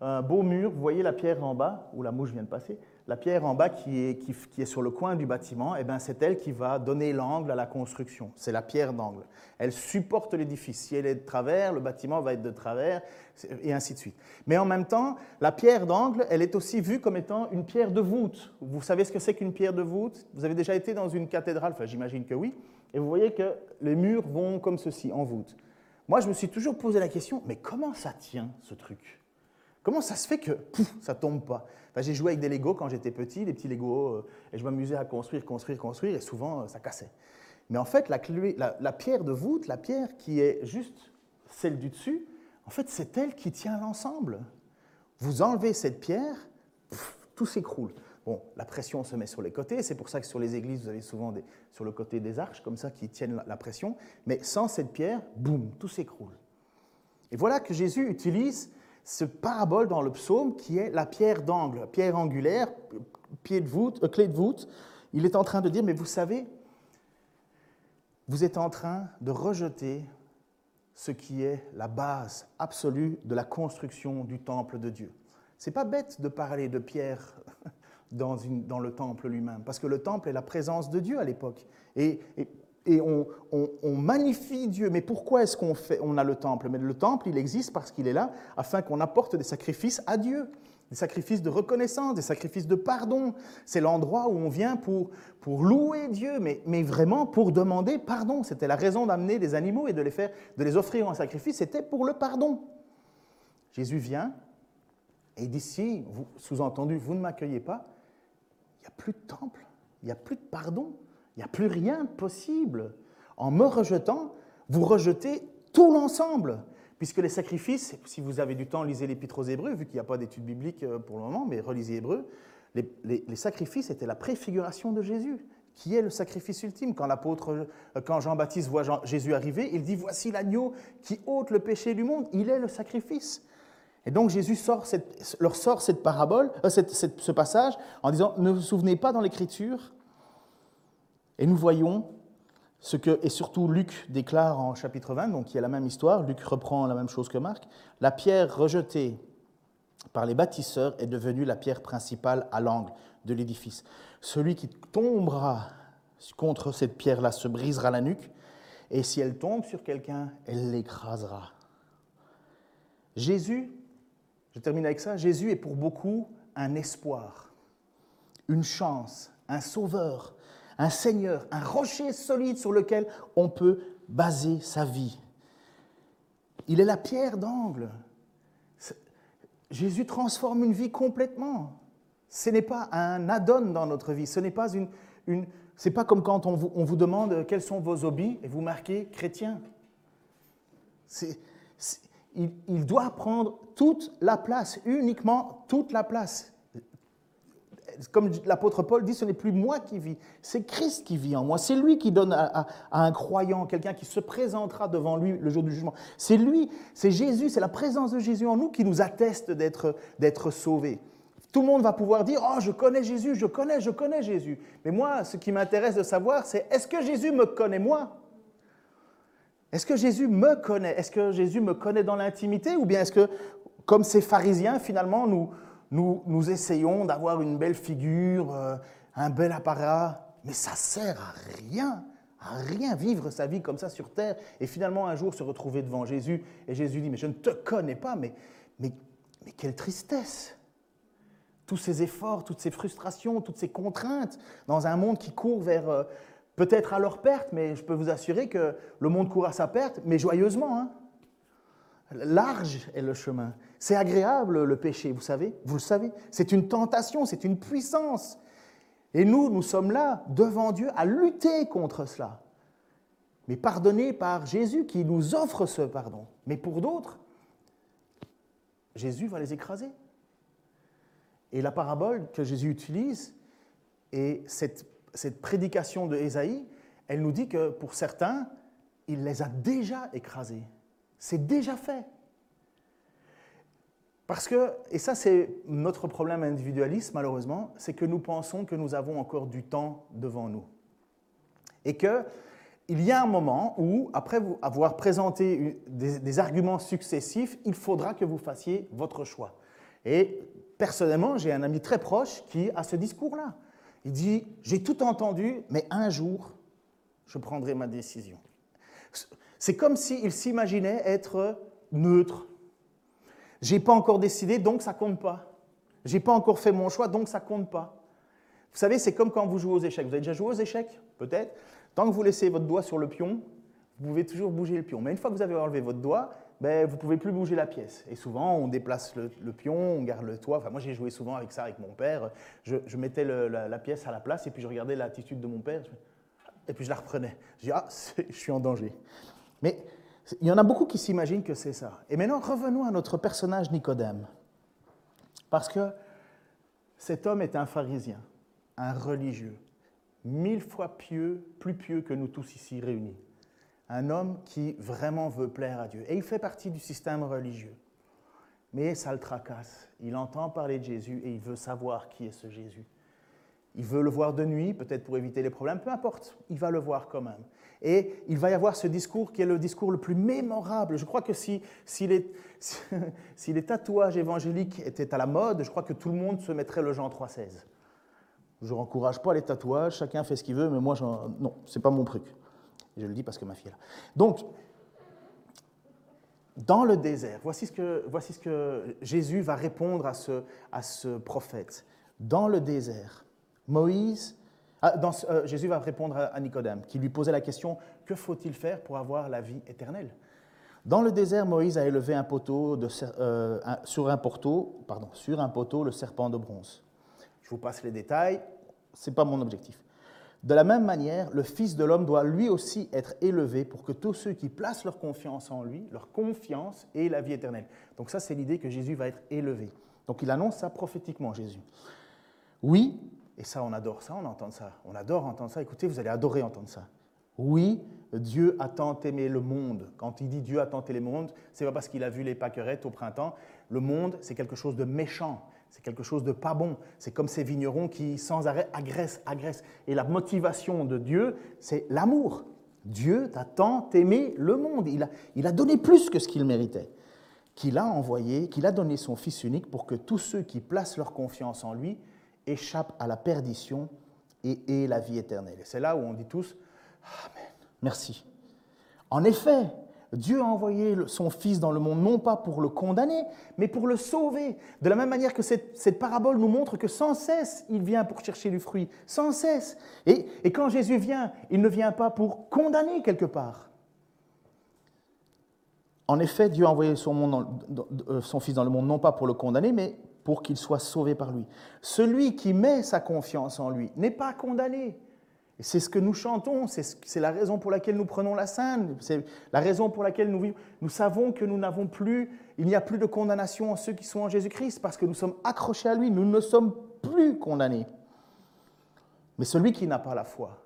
un beau mur, vous voyez la pierre en bas, où la mouche vient de passer, la pierre en bas qui est sur le coin du bâtiment, eh bien, c'est elle qui va donner l'angle à la construction. C'est la pierre d'angle. Elle supporte l'édifice. Si elle est de travers, le bâtiment va être de travers, et ainsi de suite. Mais en même temps, la pierre d'angle, elle est aussi vue comme étant une pierre de voûte. Vous savez ce que c'est qu'une pierre de voûte ? Vous avez déjà été dans une cathédrale, enfin j'imagine que oui, et vous voyez que les murs vont comme ceci, en voûte. Moi, je me suis toujours posé la question, mais comment ça tient ce truc ? Comment ça se fait que pouf, ça ne tombe pas ? Enfin, j'ai joué avec des Legos quand j'étais petit, des petits Legos, et je m'amusais à construire, et souvent, ça cassait. Mais en fait, la pierre de voûte, la pierre qui est juste celle du dessus, en fait, c'est elle qui tient l'ensemble. Vous enlevez cette pierre, pouf, tout s'écroule. Bon, la pression se met sur les côtés, c'est pour ça que sur les églises, vous avez souvent sur le côté des arches, comme ça, qui tiennent la pression. Mais sans cette pierre, boum, tout s'écroule. Et voilà que Jésus utilise ce parabole dans le psaume qui est la pierre d'angle, pierre angulaire, clé de voûte. Il est en train de dire, mais vous savez, vous êtes en train de rejeter ce qui est la base absolue de la construction du temple de Dieu. C'est pas bête de parler de pierre dans le temple lui-même, parce que le temple est la présence de Dieu à l'époque. Et on magnifie Dieu. Mais pourquoi est-ce qu'on a le temple ? Mais le temple, il existe parce qu'il est là afin qu'on apporte des sacrifices à Dieu, des sacrifices de reconnaissance, des sacrifices de pardon. C'est l'endroit où on vient pour louer Dieu, mais vraiment pour demander pardon. C'était la raison d'amener des animaux et de les offrir en sacrifice, c'était pour le pardon. Jésus vient et dit, si, sous-entendu, vous ne m'accueillez pas, il n'y a plus de temple, il n'y a plus de pardon. Il n'y a plus rien possible. En me rejetant, vous rejetez tout l'ensemble, puisque les sacrifices, si vous avez du temps, lisez l'Épître aux Hébreux, vu qu'il n'y a pas d'étude biblique pour le moment, mais relisez Hébreux, les sacrifices étaient la préfiguration de Jésus, qui est le sacrifice ultime. Quand Jean-Baptiste voit Jésus arriver, il dit « Voici l'agneau qui ôte le péché du monde, il est le sacrifice ». Et donc Jésus leur sort cette parabole, ce passage en disant « Ne vous souvenez pas dans l'Écriture ». Et nous voyons ce que, et surtout Luc déclare en chapitre 20, donc il y a la même histoire, Luc reprend la même chose que Marc, « La pierre rejetée par les bâtisseurs est devenue la pierre principale à l'angle de l'édifice. Celui qui tombera contre cette pierre-là se brisera la nuque, et si elle tombe sur quelqu'un, elle l'écrasera. » Jésus, je termine avec ça, Jésus est pour beaucoup un espoir, une chance, un sauveur, un Seigneur, un rocher solide sur lequel on peut baser sa vie. Il est la pierre d'angle. Jésus transforme une vie complètement. Ce n'est pas un add-on dans notre vie. Ce n'est pas c'est pas comme quand on vous demande quels sont vos hobbies et vous marquez chrétien. Il doit prendre toute la place, uniquement toute la place. Comme l'apôtre Paul dit, ce n'est plus moi qui vis, c'est Christ qui vit en moi. C'est lui qui donne à un croyant, quelqu'un qui se présentera devant lui le jour du jugement. C'est lui, c'est Jésus, c'est la présence de Jésus en nous qui nous atteste d'être sauvés. Tout le monde va pouvoir dire « Oh, je connais Jésus, je connais Jésus ». Mais moi, ce qui m'intéresse de savoir, c'est « Est-ce que Jésus me connaît moi ?» Est-ce que Jésus me connaît ? Est-ce que Jésus me connaît dans l'intimité ? Ou bien est-ce que, comme ces pharisiens, finalement, nous essayons d'avoir une belle figure, un bel apparat, mais ça ne sert à rien à rien, vivre sa vie comme ça sur terre, et finalement un jour se retrouver devant Jésus, et Jésus dit « Mais je ne te connais pas, mais quelle tristesse !» Tous ces efforts, toutes ces frustrations, toutes ces contraintes, dans un monde qui court vers, peut-être à leur perte, mais je peux vous assurer que le monde court à sa perte, mais joyeusement. Large est le chemin. C'est agréable le péché, vous le savez. C'est une tentation, c'est une puissance. Et nous sommes là, devant Dieu, à lutter contre cela. Mais pardonnés par Jésus qui nous offre ce pardon. Mais pour d'autres, Jésus va les écraser. Et la parabole que Jésus utilise, et cette prédication de Ésaïe, elle nous dit que pour certains, il les a déjà écrasés. C'est déjà fait. Parce que, et ça c'est notre problème individualiste malheureusement, c'est que nous pensons que nous avons encore du temps devant nous. Et qu'il y a un moment où, après avoir présenté des arguments successifs, il faudra que vous fassiez votre choix. Et personnellement, j'ai un ami très proche qui a ce discours-là. Il dit « J'ai tout entendu, mais un jour, je prendrai ma décision. » C'est comme s'il s'imaginait être neutre. « J'ai pas encore décidé, donc ça compte pas. J'ai pas encore fait mon choix, donc ça compte pas. » Vous savez, c'est comme quand vous jouez aux échecs. Vous avez déjà joué aux échecs, peut-être. Tant que vous laissez votre doigt sur le pion, vous pouvez toujours bouger le pion. Mais une fois que vous avez enlevé votre doigt, vous ne pouvez plus bouger la pièce. Et souvent, on déplace le pion, on garde le toit. Enfin, moi, j'ai joué souvent avec ça, avec mon père. Je mettais la pièce à la place et puis je regardais l'attitude de mon père. Et puis, je la reprenais. Je dis « Ah, je suis en danger. » Mais il y en a beaucoup qui s'imaginent que c'est ça. Et maintenant, revenons à notre personnage Nicodème. Parce que cet homme est un pharisien, un religieux, 1000 fois pieux, plus pieux que nous tous ici réunis. Un homme qui vraiment veut plaire à Dieu. Et il fait partie du système religieux. Mais ça le tracasse. Il entend parler de Jésus et il veut savoir qui est ce Jésus. Il veut le voir de nuit, peut-être pour éviter les problèmes, peu importe, il va le voir quand même. Et il va y avoir ce discours qui est le discours le plus mémorable. Je crois que si les tatouages évangéliques étaient à la mode, je crois que tout le monde se mettrait le Jean 3,16. Je n'encourage pas les tatouages, chacun fait ce qu'il veut, mais moi, non, ce n'est pas mon truc. Je le dis parce que ma fille est là. Donc, dans le désert, voici ce que Jésus va répondre à ce prophète. Dans le désert, Jésus va répondre à Nicodème, qui lui posait la question « Que faut-il faire pour avoir la vie éternelle ?» Dans le désert, Moïse a élevé sur un poteau le serpent de bronze. Je vous passe les détails, ce n'est pas mon objectif. De la même manière, le Fils de l'homme doit lui aussi être élevé pour que tous ceux qui placent leur confiance en lui, leur confiance et la vie éternelle. Donc ça, c'est l'idée que Jésus va être élevé. Donc il annonce ça prophétiquement, Jésus. Oui, et ça, on adore ça, on entend ça. On adore entendre ça. Écoutez, vous allez adorer entendre ça. Oui, Dieu a tant aimé le monde. Quand il dit Dieu a tant aimé le monde, ce n'est pas parce qu'il a vu les pâquerettes au printemps. Le monde, c'est quelque chose de méchant. C'est quelque chose de pas bon. C'est comme ces vignerons qui, sans arrêt, agressent. Et la motivation de Dieu, c'est l'amour. Dieu t'a tant aimé le monde. Il a donné plus que ce qu'il méritait. Qu'il a donné son Fils unique pour que tous ceux qui placent leur confiance en lui échappe à la perdition et la vie éternelle. Et c'est là où on dit tous « Amen, merci ». En effet, Dieu a envoyé son Fils dans le monde, non pas pour le condamner, mais pour le sauver. De la même manière que cette parabole nous montre que sans cesse, il vient pour chercher du fruit, sans cesse. Et quand Jésus vient, il ne vient pas pour condamner quelque part. En effet, Dieu a envoyé son Fils dans le monde, non pas pour le condamner, mais pour qu'il soit sauvé par lui. Celui qui met sa confiance en lui n'est pas condamné. Et c'est ce que nous chantons, c'est la raison pour laquelle nous prenons la scène, c'est la raison pour laquelle nous vivons. Nous savons que il n'y a plus de condamnation en ceux qui sont en Jésus-Christ, parce que nous sommes accrochés à lui, nous ne sommes plus condamnés. Mais celui qui n'a pas la foi,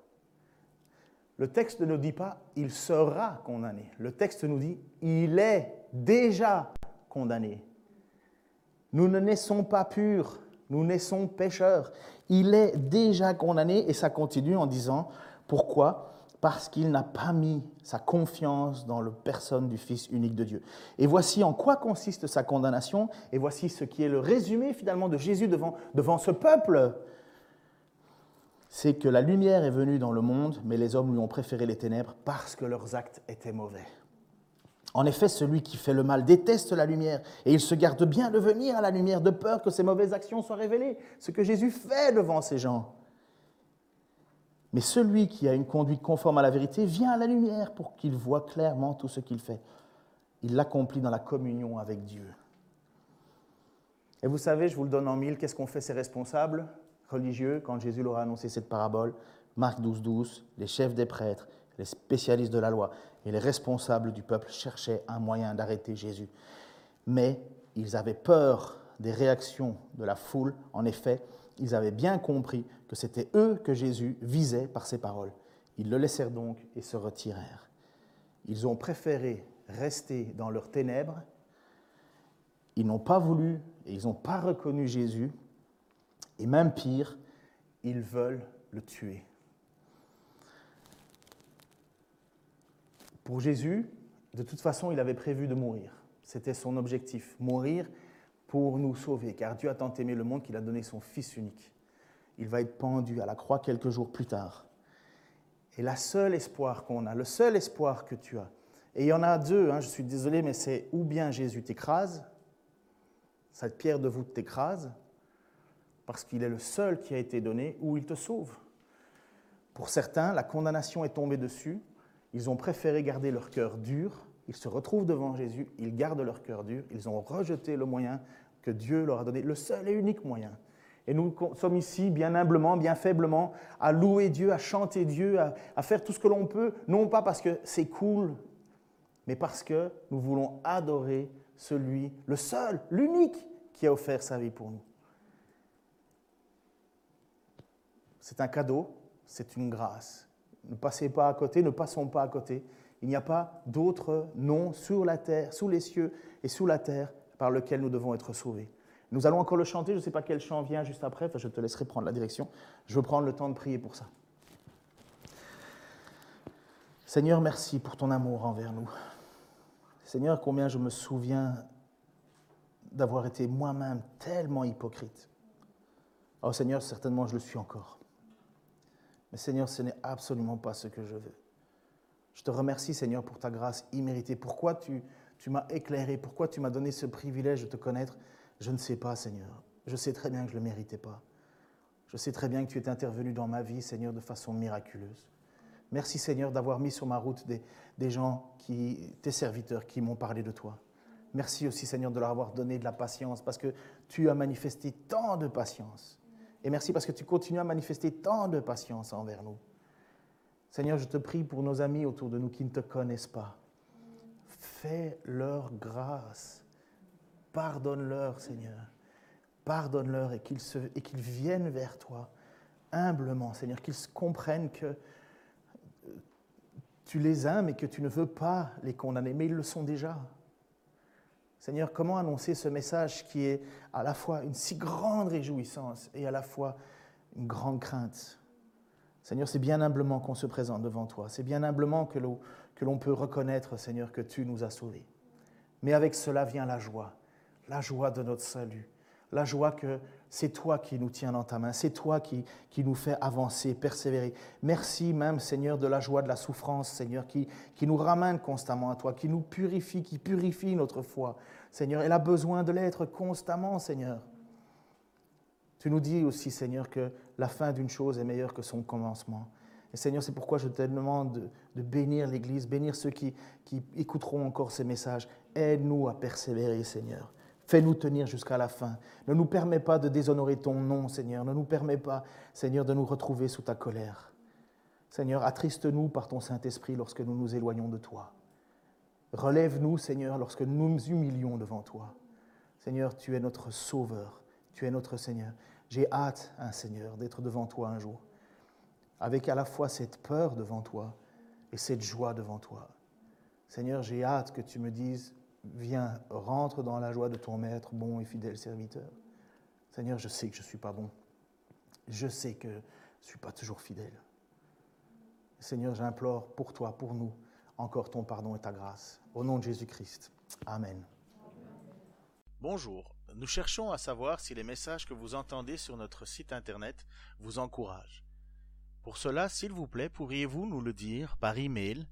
le texte ne nous dit pas « il sera condamné ». Le texte nous dit « il est déjà condamné ». Nous ne naissons pas purs, nous naissons pécheurs. Il est déjà condamné et ça continue en disant « Pourquoi ? Parce qu'il n'a pas mis sa confiance dans la personne du Fils unique de Dieu. » Et voici en quoi consiste sa condamnation et voici ce qui est le résumé finalement de Jésus devant ce peuple. « c'est que la lumière est venue dans le monde, mais les hommes lui ont préféré les ténèbres parce que leurs actes étaient mauvais. En effet, celui qui fait le mal déteste la lumière et il se garde bien de venir à la lumière de peur que ses mauvaises actions soient révélées, ce que Jésus fait devant ces gens. Mais celui qui a une conduite conforme à la vérité vient à la lumière pour qu'il voie clairement tout ce qu'il fait. Il l'accomplit dans la communion avec Dieu. Et vous savez, je vous le donne en mille, qu'est-ce qu'ont fait ces responsables religieux quand Jésus leur a annoncé cette parabole ? Marc 12, les chefs des prêtres, les spécialistes de la loi et les responsables du peuple cherchaient un moyen d'arrêter Jésus. Mais ils avaient peur des réactions de la foule. En effet, ils avaient bien compris que c'était eux que Jésus visait par ses paroles. Ils le laissèrent donc et se retirèrent. Ils ont préféré rester dans leurs ténèbres. Ils n'ont pas voulu et ils n'ont pas reconnu Jésus. Et même pire, ils veulent le tuer. Pour Jésus, de toute façon, il avait prévu de mourir. C'était son objectif, mourir pour nous sauver, car Dieu a tant aimé le monde qu'il a donné son Fils unique. Il va être pendu à la croix quelques jours plus tard. Et le seul espoir qu'on a, le seul espoir que tu as, et il y en a deux, je suis désolé, mais c'est ou bien Jésus t'écrase, cette pierre de voûte t'écrase, parce qu'il est le seul qui a été donné, ou il te sauve. Pour certains, la condamnation est tombée dessus. Ils ont préféré garder leur cœur dur, ils se retrouvent devant Jésus, ils gardent leur cœur dur, ils ont rejeté le moyen que Dieu leur a donné, le seul et unique moyen. Et nous sommes ici, bien humblement, bien faiblement, à louer Dieu, à chanter Dieu, à faire tout ce que l'on peut, non pas parce que c'est cool, mais parce que nous voulons adorer celui, le seul, l'unique, qui a offert sa vie pour nous. C'est un cadeau, c'est une grâce. Ne passez pas à côté, ne passons pas à côté. Il n'y a pas d'autre nom sur la terre, sous les cieux et sous la terre par lequel nous devons être sauvés. Nous allons encore le chanter, je ne sais pas quel chant vient juste après, je te laisserai prendre la direction. Je veux prendre le temps de prier pour ça. Seigneur, merci pour ton amour envers nous. Seigneur, combien je me souviens d'avoir été moi-même tellement hypocrite. Oh Seigneur, certainement je le suis encore. Mais Seigneur, ce n'est absolument pas ce que je veux. Je te remercie, Seigneur, pour ta grâce imméritée. Pourquoi tu m'as éclairé, pourquoi tu m'as donné ce privilège de te connaître, je ne sais pas, Seigneur. Je sais très bien que je ne le méritais pas. Je sais très bien que tu es intervenu dans ma vie, Seigneur, de façon miraculeuse. Merci, Seigneur, d'avoir mis sur ma route des gens, tes serviteurs, qui m'ont parlé de toi. Merci aussi, Seigneur, de leur avoir donné de la patience, parce que tu as manifesté tant de patience. Et merci parce que tu continues à manifester tant de patience envers nous. Seigneur, je te prie pour nos amis autour de nous qui ne te connaissent pas. Fais-leur grâce. Pardonne-leur, Seigneur. Pardonne-leur et qu'ils viennent vers toi humblement, Seigneur. Qu'ils comprennent que tu les aimes et que tu ne veux pas les condamner, mais ils le sont déjà. Seigneur, comment annoncer ce message qui est à la fois une si grande réjouissance et à la fois une grande crainte? Seigneur, c'est bien humblement qu'on se présente devant toi. C'est bien humblement que l'on peut reconnaître, Seigneur, que tu nous as sauvés. Mais avec cela vient la joie de notre salut, la joie que c'est toi qui nous tiens dans ta main, c'est toi qui nous fait avancer, persévérer. Merci même, Seigneur, de la joie de la souffrance, Seigneur, qui nous ramène constamment à toi, qui nous purifie, qui purifie notre foi. Seigneur, elle a besoin de l'être constamment, Seigneur. Tu nous dis aussi, Seigneur, que la fin d'une chose est meilleure que son commencement. Et Seigneur, c'est pourquoi je te demande de bénir l'Église, bénir ceux qui écouteront encore ces messages. Aide-nous à persévérer, Seigneur. Fais-nous tenir jusqu'à la fin. Ne nous permets pas de déshonorer ton nom, Seigneur. Ne nous permets pas, Seigneur, de nous retrouver sous ta colère. Seigneur, attriste-nous par ton Saint-Esprit lorsque nous nous éloignons de toi. Relève-nous, Seigneur, lorsque nous nous humilions devant toi. Seigneur, tu es notre Sauveur. Tu es notre Seigneur. J'ai hâte, Seigneur, d'être devant toi un jour, avec à la fois cette peur devant toi et cette joie devant toi. Seigneur, j'ai hâte que tu me dises, viens, rentre dans la joie de ton maître, bon et fidèle serviteur. Seigneur, je sais que je ne suis pas bon. Je sais que je ne suis pas toujours fidèle. Seigneur, j'implore pour toi, pour nous, encore ton pardon et ta grâce. Au nom de Jésus-Christ. Amen. Bonjour. Nous cherchons à savoir si les messages que vous entendez sur notre site internet vous encouragent. Pour cela, s'il vous plaît, pourriez-vous nous le dire par email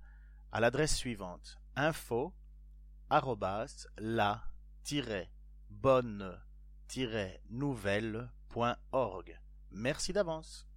à l'adresse suivante: info@la-bonne-nouvelle.org. Merci d'avance.